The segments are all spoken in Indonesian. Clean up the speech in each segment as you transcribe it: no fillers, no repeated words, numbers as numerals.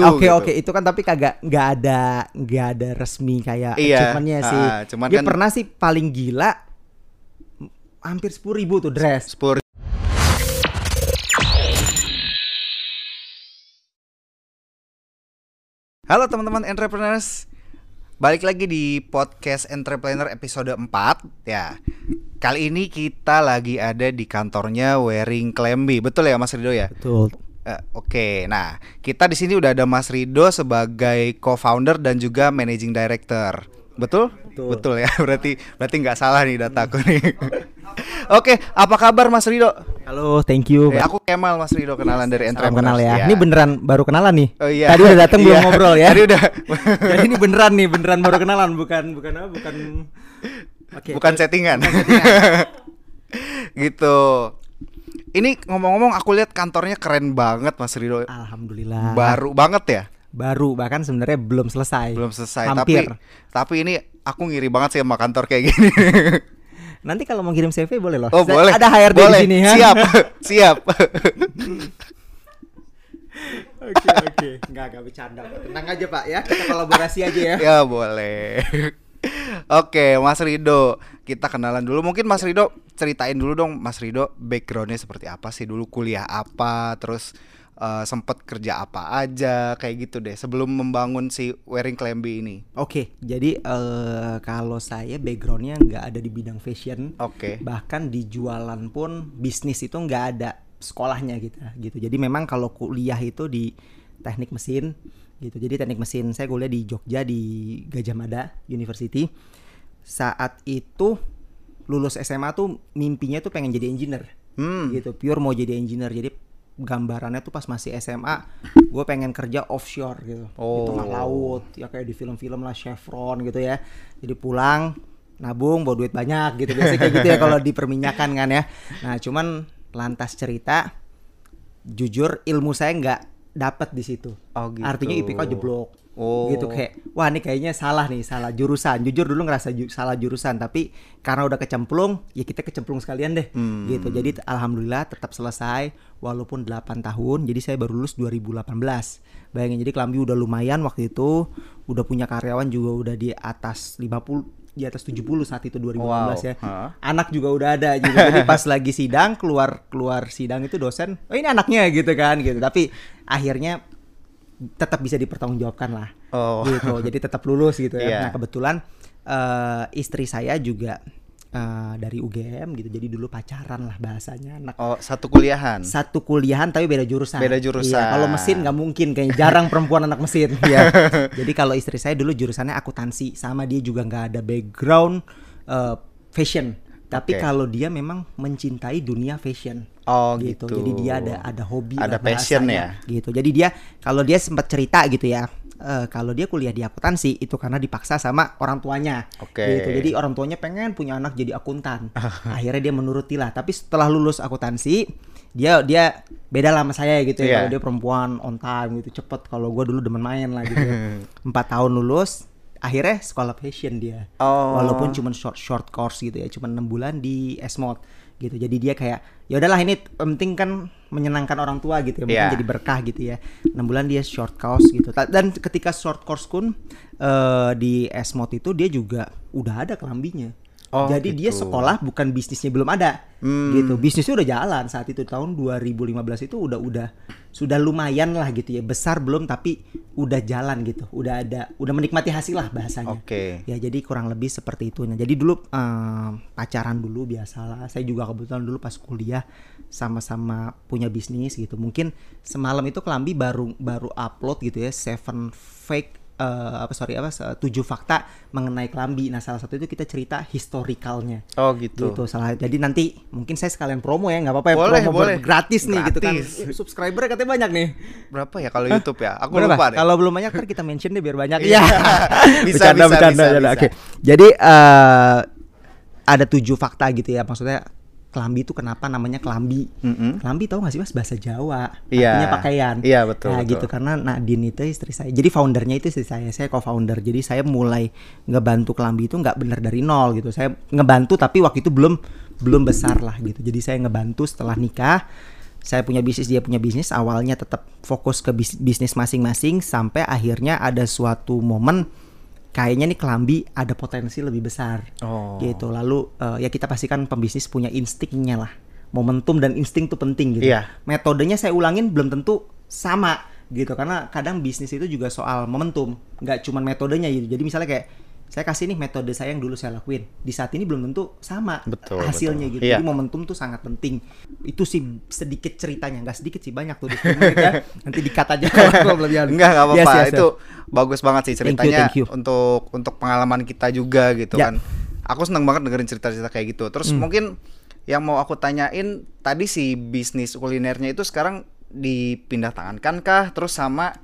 maju. Oke, itu kan tapi kagak nggak ada resmi kayak achievementnya sih. Cuman dia kan pernah sih paling gila hampir 10.000 tuh dress. 10.000. Halo teman-teman Entramaners. Balik lagi di podcast Entrepreneur episode 4 ya. Kali ini kita lagi ada di kantornya Wearing Klamby. Betul ya Mas Ridho ya? Betul. Oke. Nah, kita di sini udah ada Mas Ridho sebagai co-founder dan juga managing director. Betul? Betul ya. Berarti nggak salah nih dataku nih. Oke, apa kabar Mas Ridho? Halo, thank you. Aku Kemal, Mas Ridho kenalan dari Entramaners. Kenal ya. Ini beneran baru kenalan nih. Oh, iya. Tadi udah datang belum ngobrol ya. Tadi udah. Jadi ini beneran baru kenalan, bukan. Okay. Bukan settingan. Gitu. Ini ngomong-ngomong aku lihat kantornya keren banget Mas Ridho. Alhamdulillah. Baru banget ya? Baru, bahkan sebenarnya belum selesai. Hampir. Tapi ini aku ngiri banget sih sama kantor kayak gini. Nanti kalau mau kirim CV boleh loh. Oh, boleh. Ada HRD boleh. Di sini ya. Siap. Oke. Enggak bercanda. Tenang aja, Pak ya. Kita kolaborasi aja ya. Ya, boleh. Oke, Mas Ridho, kita kenalan dulu. Mungkin Mas Ridho ceritain dulu dong, Mas Ridho backgroundnya seperti apa sih dulu, kuliah apa, terus sempat kerja apa aja, kayak gitu deh, sebelum membangun si Wearing Klamby ini. Oke, jadi kalau saya backgroundnya nggak ada di bidang fashion. Oke. Bahkan di jualan pun bisnis itu nggak ada sekolahnya gitu. Jadi memang kalau kuliah itu di teknik mesin gitu. Jadi teknik mesin, saya kuliah di Jogja di Gajah Mada University. Saat itu lulus SMA tuh mimpinya tuh pengen jadi engineer. Gitu, pure mau jadi engineer. Jadi gambarannya tuh pas masih SMA, gue pengen kerja offshore gitu. Di tengah laut, ya kayak di film-film lah, Chevron gitu ya. Jadi pulang, nabung, bawa duit banyak gitu. Biasanya kayak gitu ya kalau di perminyakan kan ya. Nah, cuman lantas cerita, jujur ilmu saya nggak dapat di situ. Oh, gitu. Artinya IPK jeblok. Gitu kayak wah ini kayaknya salah jurusan. Jujur dulu ngerasa salah jurusan, tapi karena udah kecemplung, ya kita kecemplung sekalian deh. Gitu. Jadi alhamdulillah tetap selesai walaupun 8 tahun. Jadi saya baru lulus 2018. Bayangin, jadi Klamby udah lumayan waktu itu, udah punya karyawan juga udah di atas 50, di atas 70 saat itu 2018 ya. Anak juga udah ada gitu. Jadi pas lagi sidang, keluar sidang itu dosen, oh ini anaknya gitu kan gitu. Tapi akhirnya tetap bisa dipertanggungjawabkan lah. Gitu. Jadi tetap lulus gitu ya. Yeah. Nah, kebetulan istri saya juga dari UGM gitu. Jadi dulu pacaran lah bahasanya. Anak. Oh, satu kuliahan tapi beda jurusan. Iya, kalau mesin nggak mungkin, kayaknya jarang perempuan anak mesin. Ya. Jadi kalau istri saya dulu jurusannya akuntansi, sama dia juga nggak ada background fashion. Tapi kalau dia memang mencintai dunia fashion. Gitu. Jadi dia ada hobi, ada passion ya. Gitu. Jadi dia kalau dia sempat cerita gitu ya. Kalau dia kuliah di akuntansi itu karena dipaksa sama orang tuanya. Gitu. Jadi orang tuanya pengen punya anak jadi akuntan. Akhirnya dia menurutilah. Tapi setelah lulus akuntansi, dia beda lah sama saya gitu ya. Kalau dia perempuan on time gitu, cepet. Kalau gue dulu demen main lah gitu. 4 tahun lulus, akhirnya sekolah fashion dia. Walaupun cuma short course gitu ya, cuma 6 bulan di ESMOD gitu. Jadi dia kayak ya udahlah ini penting kan menyenangkan orang tua gitu ya, mungkin jadi berkah gitu ya. 6 bulan dia short course gitu. Dan ketika short course pun di ESMOD itu dia juga udah ada Klambynya. Jadi gitu. Dia sekolah bukan bisnisnya belum ada. Gitu. Bisnisnya udah jalan saat itu tahun 2015 itu udah sudah lumayan lah gitu ya. Besar belum tapi udah jalan gitu. Udah menikmati hasil lah bahasanya. Ya jadi kurang lebih seperti itu. Nah, jadi dulu pacaran dulu biasalah. Saya juga kebetulan dulu pas kuliah sama-sama punya bisnis gitu. Mungkin semalam itu Klamby baru upload gitu ya 7 fake 7 fakta mengenai Klamby. Nah, salah satu itu kita cerita historikalnya. Gitu. Salah. Jadi nanti mungkin saya sekalian promo ya, nggak apa-apa ya, boleh. Gratis nih gitu kan. Subscriber katanya banyak nih. Berapa ya kalau YouTube ya? Aku lupa deh. Kalau belum banyak ntar kita mention deh biar banyak. Iya. Bisa. Oke. Jadi ada 7 fakta gitu ya. Maksudnya Klamby itu kenapa namanya Klamby? Klamby tahu nggak sih Mas, bahasa Jawa, artinya pakaian. Iya, betul. Nah, gitu karena Nadine itu istri saya. Jadi foundernya itu istri saya co-founder. Jadi saya mulai ngebantu Klamby itu nggak bener dari nol gitu. Saya ngebantu tapi waktu itu belum besar lah gitu. Jadi saya ngebantu setelah nikah. saya punya bisnis, dia punya bisnis, awalnya tetap fokus ke bisnis masing-masing, sampai akhirnya ada suatu momen kayaknya nih Klamby ada potensi lebih besar, gitu. Lalu ya kita pastikan pembisnis punya instingnya lah, momentum dan insting itu penting gitu. Iya. Metodenya saya ulangin belum tentu sama gitu, karena kadang bisnis itu juga soal momentum, nggak cuma metodenya gitu. Jadi misalnya kayak saya kasih nih metode saya yang dulu saya lakuin, di saat ini belum tentu sama hasilnya gitu. Iya. Jadi momentum tuh sangat penting. Itu sih sedikit ceritanya, nggak sedikit sih, banyak tuh. Ya. Nanti dikat aja kalau kelebihan. Enggak apa-apa. Yes, yes, itu bagus banget sih ceritanya. Thank you. Untuk pengalaman kita juga gitu kan. Aku senang banget dengerin cerita-cerita kayak gitu. Terus mungkin yang mau aku tanyain tadi si bisnis kulinernya itu sekarang dipindah tangankan kah? Terus sama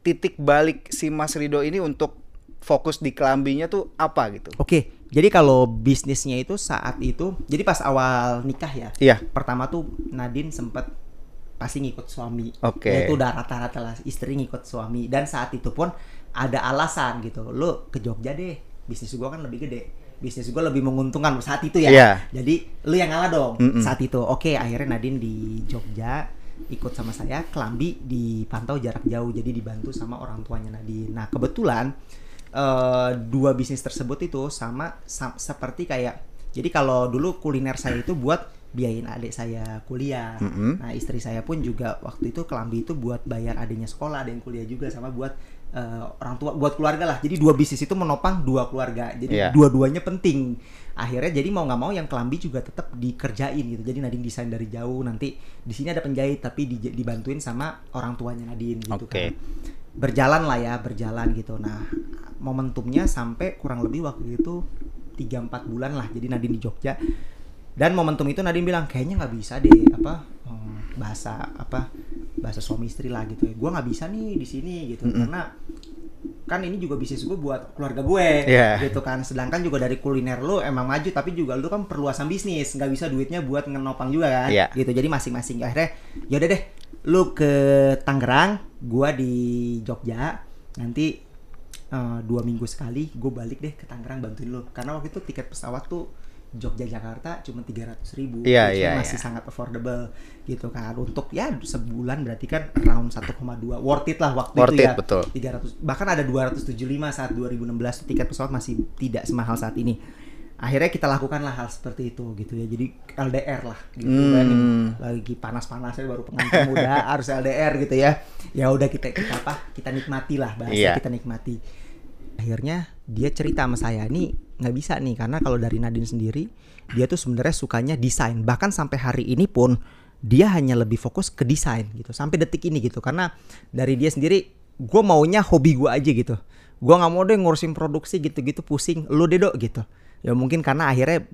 titik balik si Mas Ridho ini untuk fokus di Klambynya tuh apa gitu? Oke, jadi kalau bisnisnya itu saat itu, jadi pas awal nikah ya. Iya. Pertama tuh Nadine sempat pasti ngikut suami. Oke. Ya, itu udah rata-rata lah, istri ngikut suami. Dan saat itu pun ada alasan gitu. Lu ke Jogja deh, bisnis gua kan lebih gede. Bisnis gua lebih menguntungkan saat itu ya. Iya. Jadi lu yang ngalah dong saat itu. Oke, akhirnya Nadine di Jogja ikut sama saya. Klamby dipantau jarak jauh, jadi dibantu sama orang tuanya Nadine. Nah kebetulan dua bisnis tersebut itu sama seperti kayak, jadi kalau dulu kuliner saya itu buat biayain adik saya kuliah, nah istri saya pun juga waktu itu Klamby itu buat bayar adiknya sekolah, ada yang kuliah juga, sama buat orang tua, buat keluarga lah. Jadi dua bisnis itu menopang dua keluarga, jadi dua-duanya penting. Akhirnya jadi mau nggak mau yang Klamby juga tetap dikerjain gitu. Jadi Nadine desain dari jauh, nanti di sini ada penjahit tapi dibantuin sama orang tuanya Nadine gitu. Kan berjalan lah ya, berjalan gitu. Nah momentumnya sampai kurang lebih waktu itu 3-4 bulan lah, jadi Nadine di Jogja. Dan momentum itu Nadine bilang kayaknya nggak bisa deh bahasa suami istri lah gitu. Gue nggak bisa nih di sini gitu, karena kan ini juga bisnis gue buat keluarga gue gitu kan. Sedangkan juga dari kuliner lo emang maju, tapi juga lo kan perluasan bisnis, nggak bisa duitnya buat ngenopang juga kan gitu. Jadi masing-masing akhirnya yaudah deh, lo ke Tangerang, gue di Jogja, nanti 2 minggu sekali gue balik deh ke Tangerang bantuin lo. Karena waktu itu tiket pesawat tuh Jogja Jakarta cuma 300.000, masih sangat affordable gitu kan. Untuk ya sebulan berarti kan around 1,2, worth it lah waktu worth itu it, ya. Betul. 300, bahkan ada 275 saat 2016, tiket pesawat masih tidak semahal saat ini. Akhirnya kita lakukanlah hal seperti itu gitu ya. Jadi LDR lah gitu kan. Lagi panas-panasnya baru pengantin muda harus LDR gitu ya. Ya udah kita nikmati lah bahasanya, kita nikmati. Akhirnya dia cerita sama saya, nih nggak bisa nih, karena kalau dari Nadine sendiri dia tuh sebenarnya sukanya desain, bahkan sampai hari ini pun dia hanya lebih fokus ke desain gitu sampai detik ini gitu. Karena dari dia sendiri, gue maunya hobi gue aja gitu, gue nggak mau deh ngurusin produksi gitu-gitu, pusing lu deh dok gitu. Ya mungkin karena akhirnya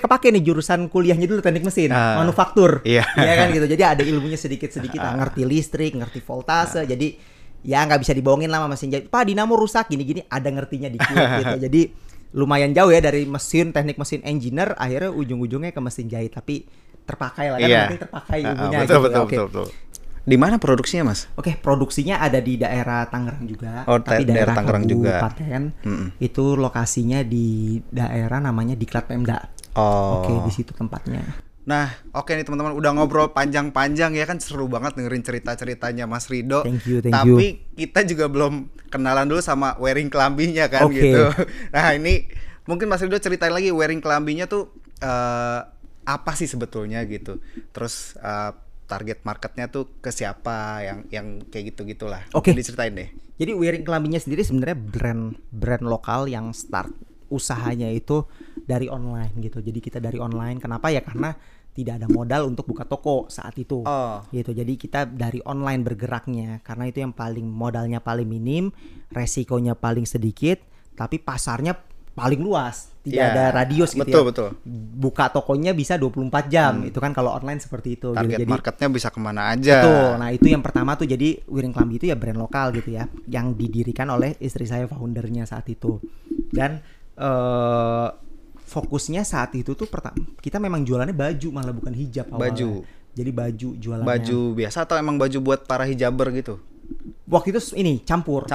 kepake nih jurusan kuliahnya dulu, teknik mesin, manufaktur, ya kan gitu. Jadi ada ilmunya sedikit-sedikit, ngerti listrik, ngerti voltase, jadi ya nggak bisa dibohongin lah sama mesin. Pak dinamo rusak gini-gini, ada ngertinya dikit gitu. Jadi lumayan jauh ya dari mesin, teknik mesin, engineer, akhirnya ujung-ujungnya ke mesin jahit. Tapi terpakai lah kan, penting terpakai ilmunya. Betul. Di mana produksinya Mas? Oke, produksinya ada di daerah Tangerang juga. Oh, tapi daerah Tangerang juga. Kabupaten. Itu lokasinya di daerah namanya Diklat Pemda. Oh. Oke, di situ tempatnya. Nah, oke nih teman-teman, udah ngobrol panjang-panjang ya kan, seru banget dengerin cerita-ceritanya Mas Ridho. Thank you. Tapi kita juga belum kenalan dulu sama Wearing Klamby-nya kan gitu. Nah, ini mungkin Mas Ridho ceritain lagi Wearing Klamby-nya tuh apa sih sebetulnya gitu. Terus target marketnya tuh ke siapa, yang kayak gitu-gitulah. Oke. Jadi ceritain deh. Jadi Wearing Klamby-nya sendiri sebenarnya brand lokal yang start usahanya itu dari online gitu. Jadi kita dari online. Kenapa ya? Karena tidak ada modal untuk buka toko saat itu. Gitu. Jadi kita dari online bergeraknya, karena itu yang paling modalnya paling minim, resikonya paling sedikit, tapi pasarnya paling luas, tidak ada radius gitu. Betul. Buka tokonya bisa 24 jam, itu kan kalau online seperti itu. Target gitu. Jadi, marketnya bisa kemana aja. Betul, nah itu yang pertama tuh. Jadi Wearing Klamby itu ya brand lokal gitu ya, yang didirikan oleh istri saya, foundernya saat itu. Dan fokusnya saat itu tuh pertama, kita memang jualannya baju, malah bukan hijab awalnya. Baju. Jadi baju jualannya. Baju biasa atau emang baju buat para hijaber gitu? Waktu itu ini campur.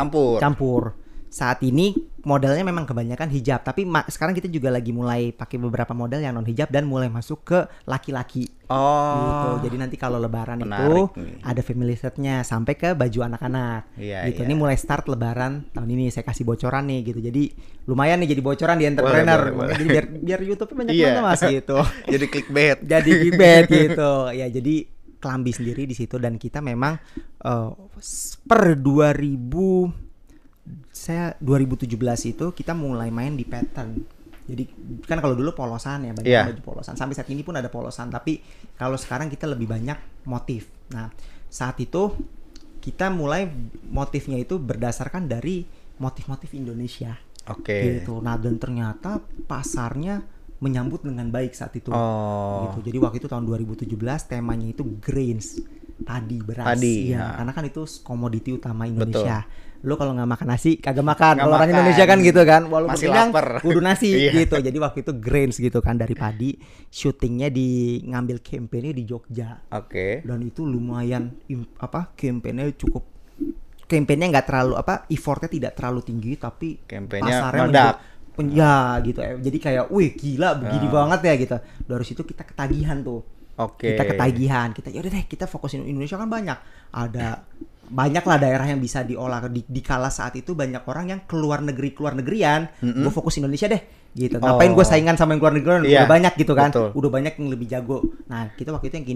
Saat ini modalnya memang kebanyakan hijab, tapi sekarang kita juga lagi mulai pakai beberapa model yang non hijab dan mulai masuk ke laki-laki. Oh, gitu. Jadi nanti kalau Lebaran menarik itu nih, ada family setnya sampai ke baju anak-anak. Iya, gitu. Iya. Ini mulai start Lebaran tahun ini saya kasih bocoran nih gitu. Jadi lumayan nih jadi bocoran di Entrepreneur. Boleh. Jadi biar YouTube-nya banyak banget Mas gitu. Jadi clickbait. Jadi clickbait gitu. Ya jadi Klamby sendiri di situ dan kita memang per 2017 itu kita mulai main di pattern. Jadi kan kalau dulu polosan ya, banyak baju polosan. Sampai saat ini pun ada polosan, tapi kalau sekarang kita lebih banyak motif. Nah, saat itu kita mulai motifnya itu berdasarkan dari motif-motif Indonesia. Oke. Gitu. Nah, dan ternyata pasarnya menyambut dengan baik saat itu. Oh. Gitu. Jadi waktu itu tahun 2017 temanya itu grains, padi, beras. Padi, ya. Karena kan itu komoditi utama Indonesia. Betul. Lu kalau nggak makan nasi kagak makan. Kalau orang Indonesia kan gitu kan, walaupun masih lapar kudu nasi gitu. Jadi waktu itu grains gitu kan dari padi, syutingnya di ngambil campaign-nya di Jogja. Oke. Dan itu lumayan campaign-nya cukup, campaign-nya nggak terlalu effortnya tidak terlalu tinggi tapi campaign-nya meledak. Ya gitu. Jadi kayak wih gila begini banget ya gitu. Dari situ kita ketagihan tuh. Oke. Kita ketagihan. Kita yaudah deh kita fokusin Indonesia kan banyak. Ada banyaklah daerah yang bisa diolah di kala saat itu banyak orang yang keluar negerian gue fokus Indonesia deh gitu. Ngapain gue saingan sama yang keluar negerian udah banyak gitu kan. Betul. Udah banyak yang lebih jago. Nah kita waktu itu yang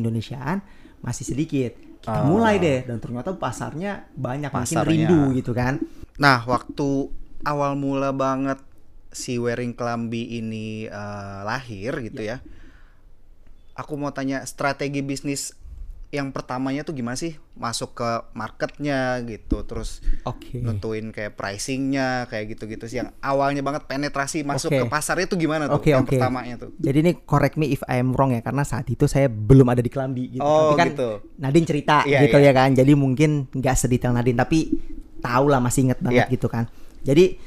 Indonesiaan masih sedikit kita mulai deh dan ternyata pasarnya banyak makin rindu gitu kan. Nah waktu awal mula banget si Wearing Klamby ini lahir gitu ya, aku mau tanya strategi bisnis yang pertamanya tuh gimana sih masuk ke marketnya gitu, terus nentuin kayak pricingnya kayak gitu-gitu sih yang awalnya banget penetrasi masuk ke pasarnya tuh gimana tuh yang pertamanya tuh. Jadi ini correct me if I am wrong ya karena saat itu saya belum ada di Klamby gitu. Oh, tapi kan gitu. Nadine cerita ya kan, jadi mungkin nggak sedetail Nadine tapi tau lah masih inget banget gitu kan. Jadi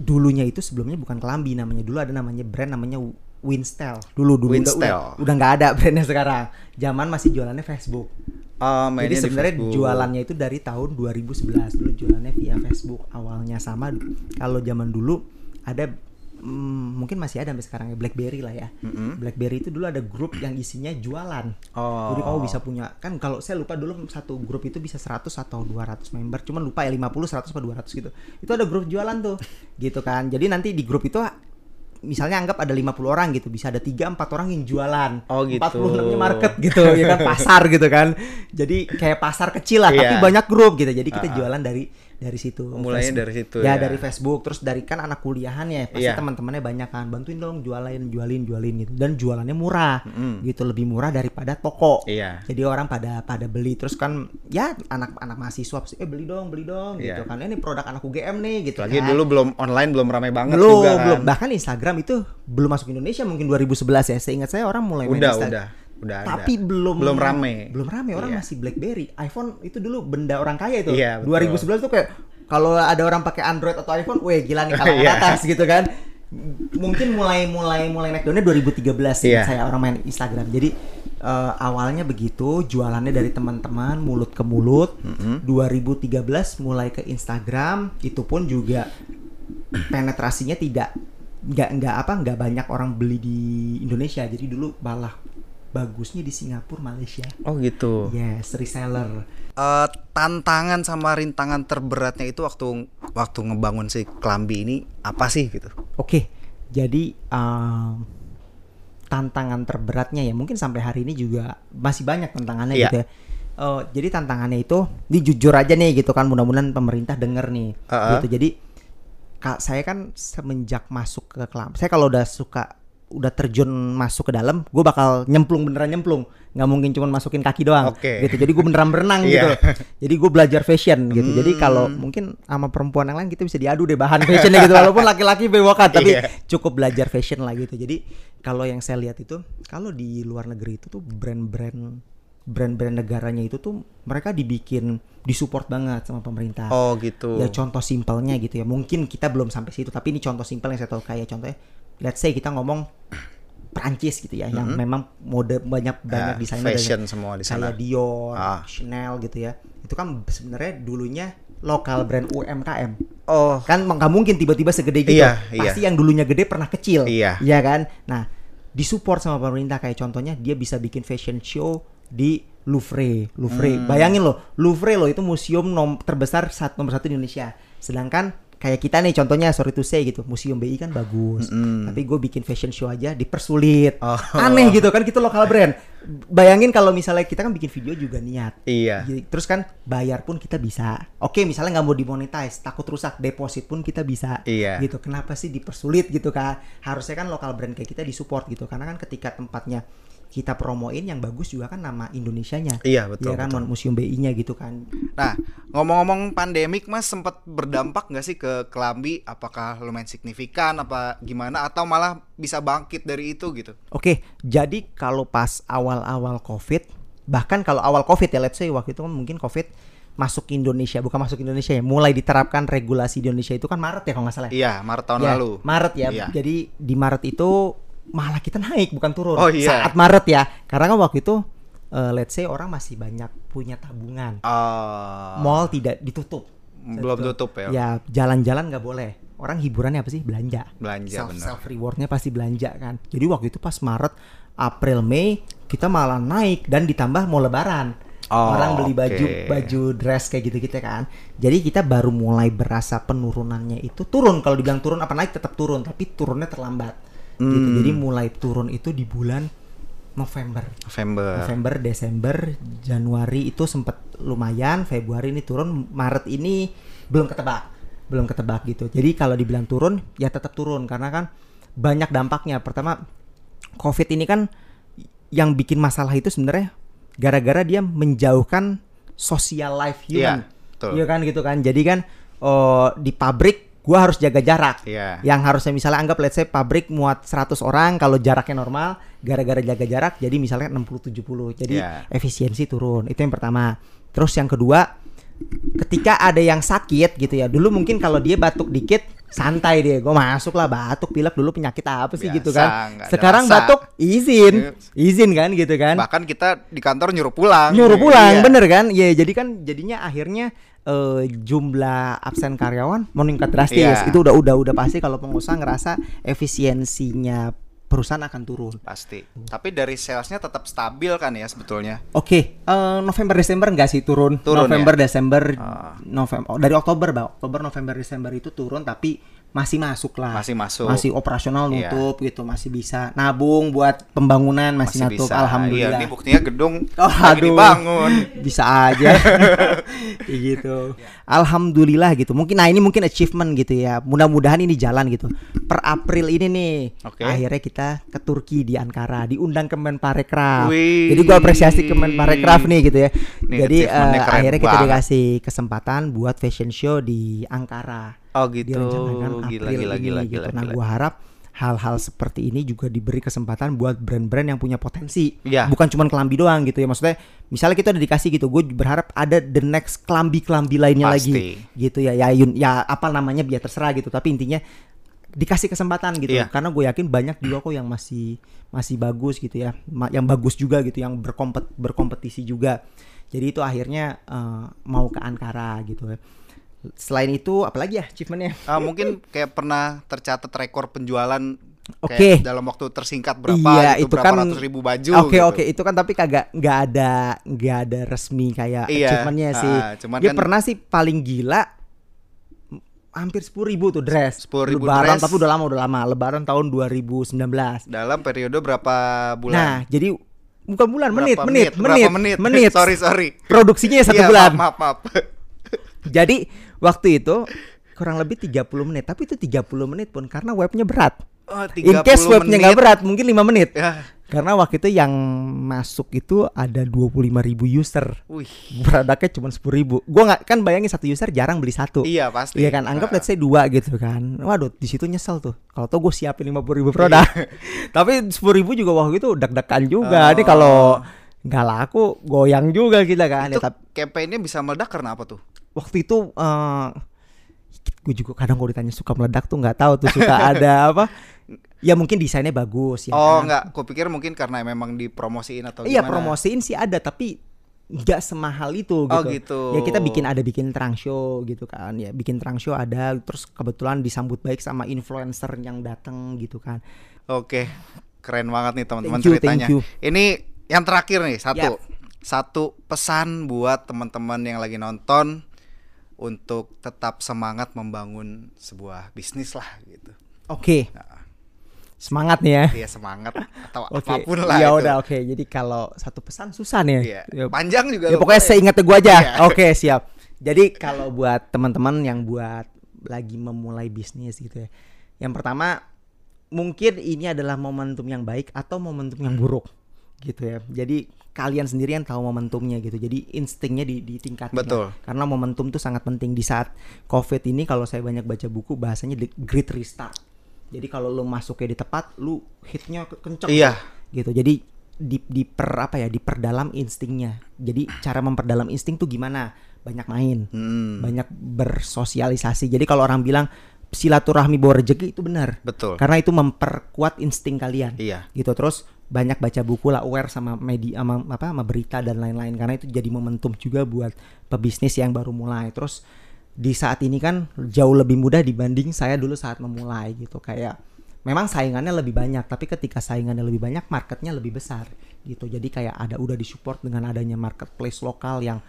dulunya itu sebelumnya bukan Klamby namanya, dulu ada namanya brand namanya Winstel. Dulu Winstel. Udah nggak ada brandnya sekarang. Zaman masih jualannya Facebook. Jadi sebenarnya jualannya itu dari tahun 2011 dulu jualannya via Facebook awalnya. Sama kalau zaman dulu ada mungkin masih ada sampai sekarang ya BlackBerry lah ya. BlackBerry itu dulu ada grup yang isinya jualan. Jadi kamu bisa punya kan kalau saya lupa dulu satu grup itu bisa 100 atau 200 member. Cuman lupa ya 50, 100 atau 200 gitu. Itu ada grup jualan tuh. Gitu kan. Jadi nanti di grup itu misalnya anggap ada 50 orang gitu, bisa ada 3-4 orang yang jualan. 46-nya market gitu, ya kan pasar gitu kan. Jadi kayak pasar kecil lah, tapi banyak grup gitu. Jadi kita jualan dari situ. Mulainya dari situ ya. Dari Facebook, terus dari kan anak kuliahannya pasti teman-temannya banyak kan. Bantuin dong jualin gitu. Dan jualannya murah. Gitu lebih murah daripada toko. Jadi orang pada beli terus kan ya anak-anak mahasiswa pasti beli dong gitu kan. Ini produk anak UGM nih gitu. Lagi kan. Dulu belum online, belum ramai banget juga kan. Belum, bahkan Instagram itu belum masuk Indonesia mungkin 2011 ya. Seingat saya orang mulai main Instagram. Udah tapi ada. belum rame. Belum rame orang masih BlackBerry. iPhone itu dulu benda orang kaya itu. 2011 tuh kayak kalau ada orang pakai Android atau iPhone, weh gila nih kalangan atas gitu kan. Mungkin mulai naik daunnya 2013 saya orang main Instagram. Jadi awalnya begitu jualannya dari teman-teman mulut ke mulut. 2013 mulai ke Instagram, itu pun juga penetrasinya nggak banyak orang beli di Indonesia. Jadi dulu malah bagusnya di Singapura, Malaysia. Oh gitu. Yes, reseller. Tantangan sama rintangan terberatnya itu waktu ngebangun si Klamby ini apa sih gitu? Oke. Jadi tantangan terberatnya ya mungkin sampai hari ini juga masih banyak tantangannya gitu ya. Jadi tantangannya itu ini jujur aja nih gitu kan, mudah-mudahan pemerintah denger nih. Gitu. Jadi saya kan semenjak masuk ke Klamby, saya kalau udah terjun masuk ke dalam, gue bakal beneran nyemplung, nggak mungkin cuma masukin kaki doang, gitu. Jadi gue beneran berenang gitu. Jadi gue belajar fashion gitu. Jadi kalau mungkin sama perempuan yang lain kita bisa diadu deh bahan fashionnya gitu. Walaupun laki-laki bewokan, tapi cukup belajar fashion lah gitu. Jadi kalau yang saya lihat itu, kalau di luar negeri itu tuh brand-brand negaranya itu tuh mereka disupport banget sama pemerintah. Oh gitu. Ya contoh simpelnya gitu ya. Mungkin kita belum sampai situ tapi ini contoh simpel yang saya tahu, kayak contohnya let's say kita ngomong Perancis gitu ya, yang memang mode banyak desainer fashion semua di sana. Kayak Dior, Chanel gitu ya. Itu kan sebenarnya dulunya lokal brand UMKM. Oh. Kan nggak mungkin tiba-tiba segede gitu. Pasti yang dulunya gede pernah kecil. Iya kan? Nah, disupport sama pemerintah. Kayak contohnya dia bisa bikin fashion show di Louvre. Bayangin loh, Louvre loh itu museum terbesar nomor 1 di Indonesia. Sedangkan kayak kita nih contohnya, sorry to say gitu, Museum BI kan bagus, tapi gue bikin fashion show aja dipersulit. Aneh gitu kan, kita lokal brand. Bayangin kalau misalnya kita kan bikin video juga niat. Iya. Terus kan bayar pun kita bisa. Oke, misalnya nggak mau dimonetize, takut rusak deposit pun kita bisa. Iya. Gitu. Kenapa sih dipersulit gitu kan? Harusnya kan lokal brand kayak kita disupport gitu. Karena kan ketika tempatnya kita promoin yang bagus juga kan nama Indonesianya. Iya, betul. Ya kan, betul. Museum BI-nya gitu kan. Nah, ngomong-ngomong pandemik, Mas, sempat berdampak nggak sih ke Klamby? Apakah lumayan signifikan apa gimana, atau malah bisa bangkit dari itu gitu? Oke, jadi kalau pas awal-awal Covid, bahkan kalau awal Covid ya, let's say waktu itu kan mungkin Covid bukan masuk Indonesia ya, mulai diterapkan regulasi di Indonesia itu kan Maret ya kalau nggak salah. Iya, Maret tahun lalu. Maret ya. Iya. Jadi di Maret itu malah kita naik bukan turun saat Maret ya, karena kan waktu itu let's say orang masih banyak punya tabungan, mall tidak ditutup, belum tutup ya, jalan-jalan nggak boleh, orang hiburannya apa sih, belanja, self rewardnya pasti belanja kan. Jadi waktu itu pas Maret, April, Mei kita malah naik, dan ditambah mau Lebaran orang beli baju dress kayak gitu-gitu kan. Jadi kita baru mulai berasa penurunannya itu. Turun, kalau dibilang turun apa naik tetap turun, tapi turunnya terlambat. Gitu. Jadi mulai turun itu di bulan November, Desember, Januari itu sempet lumayan, Februari ini turun, Maret ini belum ketebak gitu. Jadi kalau dibilang turun ya tetap turun, karena kan banyak dampaknya. Pertama, Covid ini kan yang bikin masalah itu sebenarnya gara-gara dia menjauhkan social life human. Iya kan gitu kan. Jadi kan di pabrik gue harus jaga jarak, yang harusnya misalnya anggap let's say pabrik muat 100 orang, kalau jaraknya normal, gara-gara jaga jarak jadi misalnya 60-70, jadi efisiensi turun, itu yang pertama. Terus yang kedua, ketika ada yang sakit gitu ya, dulu mungkin kalau dia batuk dikit, santai deh, gue masuk lah, batuk, pilek dulu penyakit apa sih, biasa, gitu kan. Sekarang batuk, izin kan gitu kan. Bahkan kita di kantor nyuruh pulang, bener kan. Ya jadi kan jadinya akhirnya jumlah absen karyawan meningkat drastis. Itu udah pasti kalau pengusaha ngerasa efisiensinya perusahaan akan turun. Pasti. Tapi dari salesnya tetap stabil kan ya sebetulnya. Oke, November Desember enggak sih turun. November ya? Desember November dari Oktober November Desember itu turun, tapi masih masuk lah. Masih operasional nutup gitu, masih bisa nabung buat pembangunan, masih nutup bisa. Alhamdulillah. Iya, ini buktinya gedung lagi dibangun. Bisa aja. Gitu. Alhamdulillah gitu. Ini mungkin achievement gitu ya. Mudah-mudahan ini jalan gitu. Per April ini nih akhirnya kita ke Turki di Ankara, diundang ke Menparekraf. Jadi gua apresiasi ke Menparekraf nih gitu ya. Jadi akhirnya kita dikasih kesempatan buat fashion show di Ankara. Oh gitu. Gila. Nah, gue harap hal-hal seperti ini juga diberi kesempatan buat brand-brand yang punya potensi. Bukan cuma Klamby doang gitu ya. Maksudnya misalnya kita udah dikasih gitu, gue berharap ada the next Klamby lainnya. Pasti. Lagi gitu ya. Ya apa namanya biar terserah gitu. Tapi intinya dikasih kesempatan gitu, karena gue yakin banyak juga kok yang masih bagus gitu ya, yang bagus juga gitu, yang berkompetisi juga. Jadi itu akhirnya mau ke Ankara gitu ya. Selain itu apalagi ya achievement-nya? Mungkin kayak pernah tercatat rekor penjualan kayak dalam waktu tersingkat berapa, itu berapa kan, ratus ribu baju. Oke, itu kan tapi nggak ada resmi kayak achievement-nya sih. Dia pernah sih paling gila hampir 10.000 tuh dress. 10.000 Lebaran dress. Tapi udah lama. Lebaran tahun 2019. Dalam periode berapa bulan? Nah, jadi bukan bulan, menit. Sorry. Produksinya 1 bulan. Maaf. Jadi waktu itu kurang lebih 30 menit, tapi itu 30 menit pun karena webnya berat. In case webnya nggak berat mungkin 5 menit. Karena waktu itu yang masuk itu ada 25.000 user. Produknya cuma 10.000. Gue nggak kan bayangin satu user jarang beli satu. Iya pasti. Iya kan, anggap let's say 2 gitu kan. Waduh, di situ nyesel tuh. Kalau tau gue siapin 50.000 produk. Tapi 10.000 juga waktu itu deg-degan juga. Ini kalau nggak laku goyang juga kita kan. Itu ya, campaign-nya bisa meledak karena apa tuh? Waktu itu gue juga kadang kalau ditanya suka meledak tuh nggak tahu tuh, suka ada apa ya, mungkin desainnya bagus ya. Nggak, gue pikir mungkin karena memang dipromosiin atau gimana. Iya, promosiin sih ada, tapi nggak semahal itu gitu. Ya kita bikin trunk show gitu kan ya, terus kebetulan disambut baik sama influencer yang datang gitu kan. Oke. Keren banget nih teman-teman ceritanya. Ini yang terakhir nih, satu pesan buat teman-teman yang lagi nonton untuk tetap semangat membangun sebuah bisnis lah gitu. Oke. Semangat nih ya. Iya, semangat atau apapun lah. Ya udah, oke. Jadi kalau satu pesan susah nih. Iya. Panjang juga. Ya pokoknya seingatnya gue aja. Iya. Oke, siap. Jadi kalau buat teman-teman yang buat lagi memulai bisnis gitu ya. Yang pertama, mungkin ini adalah momentum yang baik atau momentum yang buruk gitu ya. Jadi kalian sendiri yang tahu momentumnya gitu. Jadi instingnya ditingkatkan. Betul. Karena momentum tuh sangat penting di saat COVID ini. Kalau saya banyak baca buku, bahasanya the great restart. Jadi kalau lu masuknya di tepat, lu hitnya kenceng. Iya. Gitu. Jadi diperdalam instingnya. Jadi cara memperdalam insting tuh gimana? Banyak main, banyak bersosialisasi. Jadi kalau orang bilang silaturahmi bawa rezeki, itu benar. Betul. Karena itu memperkuat insting kalian. Iya. Gitu. Terus banyak baca buku lah, aware sama media, sama berita dan lain-lain. Karena itu jadi momentum juga buat pebisnis yang baru mulai. Terus di saat ini kan jauh lebih mudah dibanding saya dulu saat memulai gitu. Kayak memang saingannya lebih banyak, tapi ketika saingannya lebih banyak, marketnya lebih besar gitu. Jadi kayak udah disupport dengan adanya marketplace lokal yang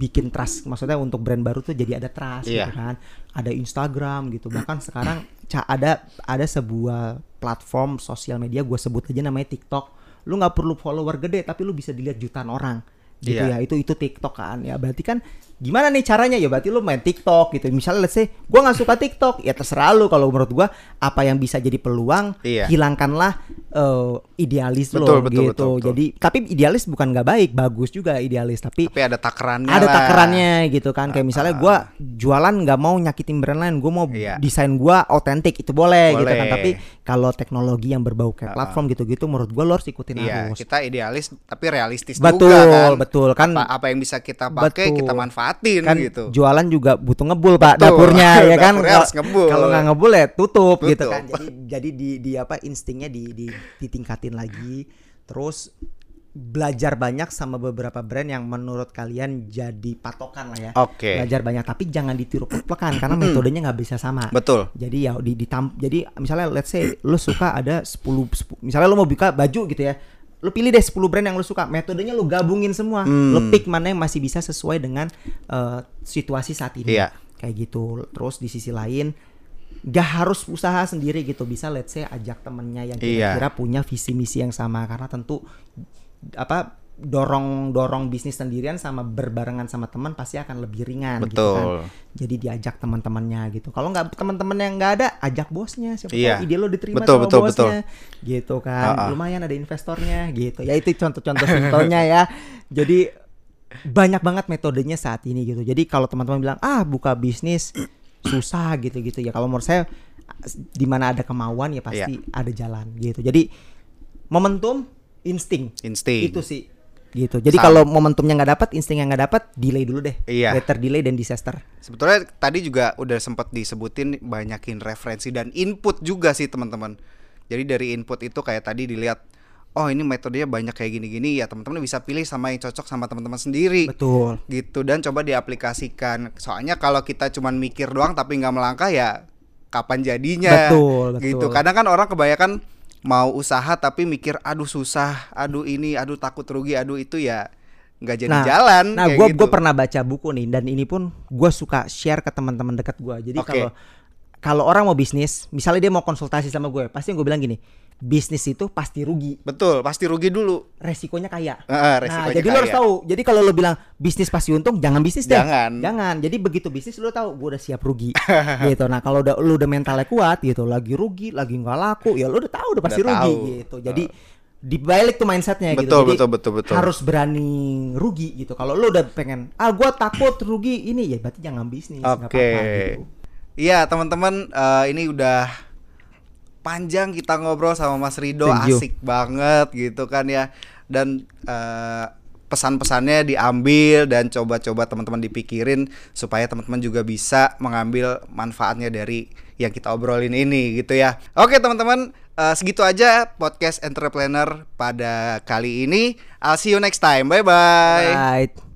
bikin trust. Maksudnya untuk brand baru tuh jadi ada trust gitu kan. Ada Instagram gitu. Bahkan sekarang ada sebuah platform sosial media, gue sebut aja namanya TikTok. Lu gak perlu follower gede, tapi lu bisa dilihat jutaan orang gitu ya. Itu TikTok kan ya. Berarti kan gimana nih caranya? Ya berarti lu main TikTok gitu. Misalnya let's say gue gak suka TikTok, ya terserah lu. Kalau menurut gue, apa yang bisa jadi peluang, hilangkanlah idealis lo gitu. Betul. Jadi tapi idealis bukan gak baik, bagus juga idealis, tapi ada takarannya. Ada takarannya gitu kan. Kayak misalnya gue jualan gak mau nyakitin brand lain, gue mau desain gue otentik, itu boleh gitu kan. Tapi kalau teknologi yang berbau kayak platform gitu-gitu, menurut gue lo harus ikutin arus. Kita idealis tapi realistis juga kan. Betul kan. Apa yang bisa kita pakai, kita manfaatin kan, gitu. Jualan juga butuh ngebul, Pak. Betul. Dapurnya ya kan. Kalau nggak ngebul ya tutup gitu kan. Jadi instingnya ditingkatin lagi. Terus belajar banyak sama beberapa brand yang menurut kalian jadi patokan lah ya. Oke. Belajar banyak, tapi jangan ditiru plek-plekan karena metodenya nggak bisa sama. Betul. Jadi ya jadi misalnya let's say lu suka ada 10, misalnya lu mau buka baju gitu ya. Lu pilih deh 10 brand yang lu suka. Metodenya lu gabungin semua. Lu pick mana yang masih bisa sesuai dengan situasi saat ini. Iya. Kayak gitu. Terus di sisi lain, gak harus usaha sendiri gitu. Bisa let's say ajak temennya yang kira-kira punya visi misi yang sama. Karena tentu dorong bisnis sendirian sama berbarengan sama teman pasti akan lebih ringan. Betul. Gitu kan. Jadi diajak teman-temannya gitu. Kalau nggak teman-teman yang nggak ada, ajak bosnya. Siapa tahu ide lo diterima sama bosnya. Gitu kan. Lumayan ada investornya gitu. Ya itu contoh-contoh simpelnya ya. Jadi banyak banget metodenya saat ini gitu. Jadi kalau teman-teman bilang buka bisnis susah gitu-gitu ya, kalau menurut saya di mana ada kemauan ya pasti ada jalan gitu. Jadi momentum, insting. Itu sih. Gitu. Jadi kalau momentumnya nggak dapat, instingnya nggak dapat, delay dulu deh. Better delay dan disaster. Sebetulnya tadi juga udah sempat disebutin, banyakin referensi dan input juga sih teman-teman. Jadi dari input itu kayak tadi dilihat, oh ini metodenya banyak kayak gini-gini ya, teman-teman bisa pilih sama yang cocok sama teman-teman sendiri. Betul. Gitu, dan coba diaplikasikan. Soalnya kalau kita cuman mikir doang tapi nggak melangkah ya kapan jadinya. Betul. Gitu. Kadang kan orang kebanyakan mau usaha tapi mikir aduh susah, aduh ini, aduh takut rugi, aduh itu ya nggak jadi jalan. Nah, gue pernah baca buku nih, dan ini pun gue suka share ke teman-teman dekat gue. Jadi kalau orang mau bisnis, misalnya dia mau konsultasi sama gue, pasti gue bilang gini, bisnis itu pasti rugi. Betul, pasti rugi dulu. Resikonya kaya. Resikonya jadi lo harus tahu. Jadi kalau lo bilang bisnis pasti untung, jangan bisnis deh. Jangan. Jadi begitu bisnis lo tahu, gue udah siap rugi. Gitu. Nah kalau lo udah mentalnya kuat gitu, lagi rugi, lagi nggak laku, ya lo udah tahu, udah pasti rugi gitu. Jadi dibalik tuh mindsetnya gitu. Jadi betul. Harus berani rugi gitu. Kalau lo udah pengen, gue takut rugi ini, ya berarti jangan bisnis. Oke. Gitu. Iya teman-teman, ini udah panjang kita ngobrol sama Mas Ridho, asik banget gitu kan ya. Dan pesan-pesannya diambil dan coba-coba teman-teman dipikirin supaya teman-teman juga bisa mengambil manfaatnya dari yang kita obrolin ini gitu ya. Oke teman-teman, segitu aja podcast Entrepreneur pada kali ini. I'll see you next time. Bye-bye. Bye.